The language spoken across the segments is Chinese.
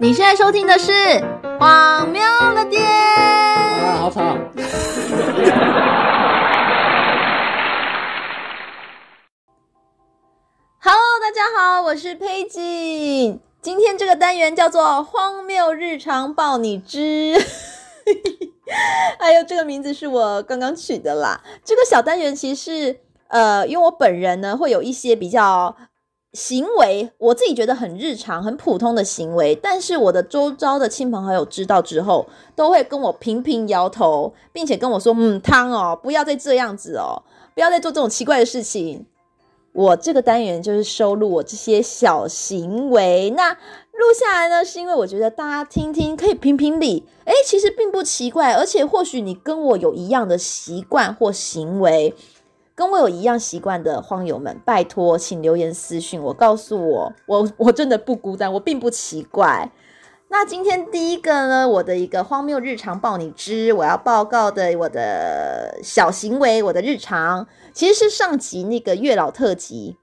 你现在收听的是荒谬了点。啊，好吵！Hello， 大家好，我是佩锦。今天这个单元叫做“荒谬日常爆你知”。哎呦，这个名字是我刚刚取的啦。这个小单元其实是因为我本人呢会有一些比较。行为我自己觉得很日常很普通的行为，但是我的周遭的亲朋好友知道之后都会跟我频频摇头，并且跟我说汤哦，不要再这样子哦，不要再做这种奇怪的事情。我这个单元就是收录我这些小行为，那录下来呢是因为我觉得大家听听可以评评理，其实并不奇怪，而且或许你跟我有一样的习惯或行为，跟我有一样习惯的荒友们，拜托请留言私讯我，告诉我真的不孤单，我并不奇怪。那今天第一个呢，我的一个荒谬日常报你知，我要报告的我的小行为，我的日常其实是上集那个月老特辑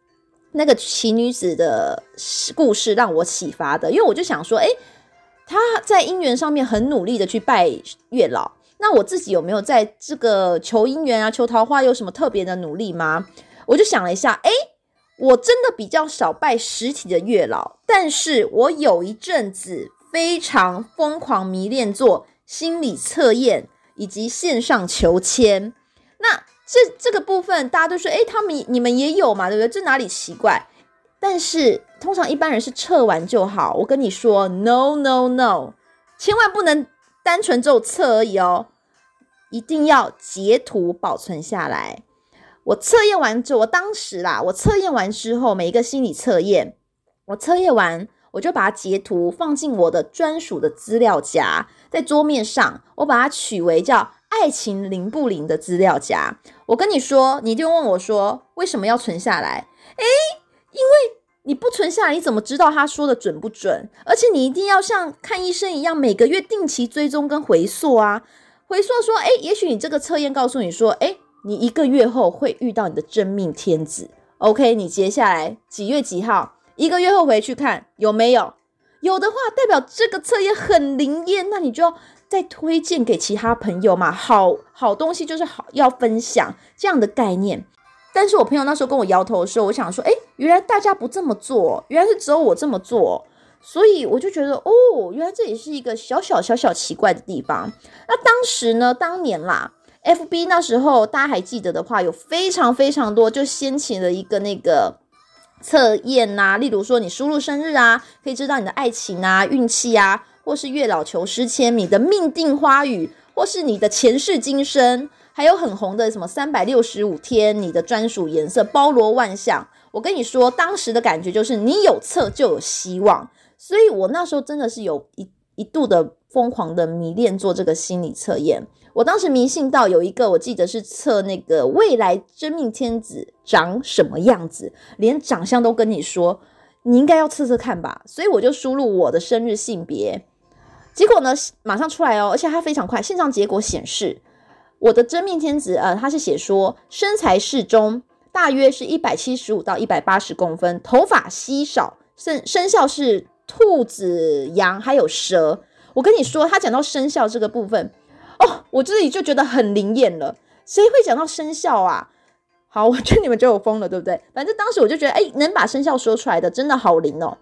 那个奇女子的故事让我启发的，因为我就想说她在姻缘上面很努力的去拜月老，那我自己有没有在这个求姻缘啊、求桃花有什么特别的努力吗？我就想了一下，我真的比较少拜实体的月老，但是我有一阵子非常疯狂迷恋做心理测验以及线上求签。那这个部分大家都说，你们也有嘛，对不对？这哪里奇怪？但是通常一般人是测完就好，我跟你说 ，no， 千万不能单纯只有测而已哦。一定要截图保存下来。我测验完之后，我测验完之后，每一个心理测验，我测验完，我就把它截图放进我的专属的资料夹，在桌面上，我把它取为叫“爱情灵不灵”的资料夹。我跟你说，你一定问我说，为什么要存下来？因为你不存下来，你怎么知道他说的准不准？而且你一定要像看医生一样，每个月定期追踪跟回溯啊。回溯说，也许你这个测验告诉你说，你一个月后会遇到你的真命天子。OK， 你接下来几月几号，一个月后回去看有没有？有的话，代表这个测验很灵验，那你就要再推荐给其他朋友嘛。好东西就是好要分享这样的概念。但是我朋友那时候跟我摇头的时候，我想说，原来大家不这么做，原来是只有我这么做。所以我就觉得原来这也是一个小奇怪的地方。那当年 FB 那时候大家还记得的话，有非常非常多就掀起了一个那个测验啊，例如说你输入生日啊，可以知道你的爱情啊、运气啊，或是月老求诗签、你的命定花语，或是你的前世今生，还有很红的什么365天你的专属颜色，包罗万象。我跟你说，当时的感觉就是你有测就有希望。所以我那时候真的是有一度的疯狂的迷恋做这个心理测验。我当时迷信到有一个，我记得是测那个未来真命天子长什么样子，连长相都跟你说，你应该要测测看吧。所以我就输入我的生日性别，结果呢马上出来哦，而且它非常快，线上结果显示我的真命天子他是写说身材适中，大约是175到180公分，头发稀少，生肖是兔子、羊还有蛇。我跟你说，他讲到生肖这个部分我自己就觉得很灵验了。谁会讲到生肖啊？好，我觉得你们就有疯了，对不对？反正当时我就觉得能把生肖说出来的真的好灵哦。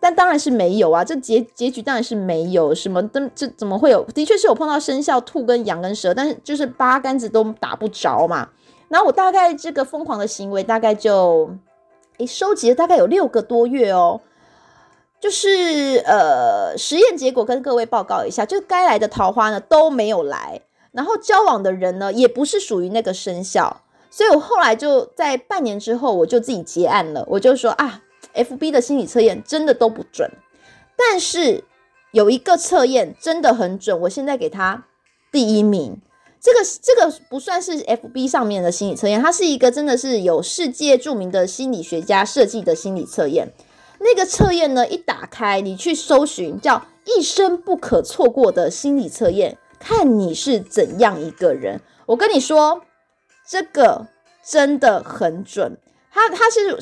但当然是没有啊，这结局当然是没有什么，这怎么会有？的确是有碰到生肖兔跟羊跟蛇，但是就是八竿子都打不着嘛。然后我大概这个疯狂的行为大概就收集了大概有6个多月哦。就是实验结果跟各位报告一下，就该来的桃花呢都没有来，然后交往的人呢也不是属于那个生肖，所以我后来就在半年之后我就自己结案了，我就说FB 的心理测验真的都不准，但是有一个测验真的很准，我现在给它第一名。这个不算是 FB 上面的心理测验，它是一个真的是有世界著名的心理学家设计的心理测验。那个测验呢，一打开你去搜寻叫一生不可错过的心理测验，看你是怎样一个人。我跟你说，这个真的很准。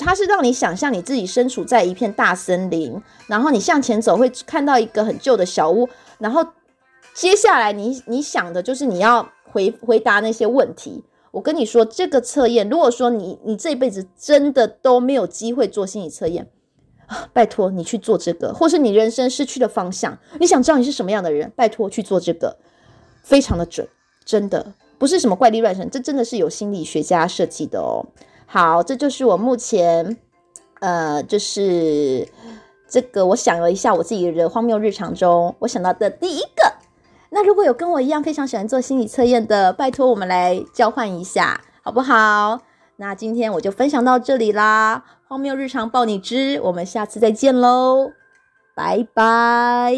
它是让你想象你自己身处在一片大森林，然后你向前走会看到一个很旧的小屋，然后接下来你想的就是你要回答那些问题。我跟你说，这个测验，如果说你这一辈子真的都没有机会做心理测验，拜托你去做这个，或是你人生失去了方向，你想知道你是什么样的人，拜托去做这个，非常的准，真的不是什么怪力乱神，这真的是有心理学家设计的哦。好，这就是我目前就是这个我想了一下我自己的荒谬日常中我想到的第一个。那如果有跟我一样非常喜欢做心理测验的，拜托我们来交换一下好不好？那今天我就分享到这里啦，荒谬日常爆你知，我们下次再见喽，拜拜。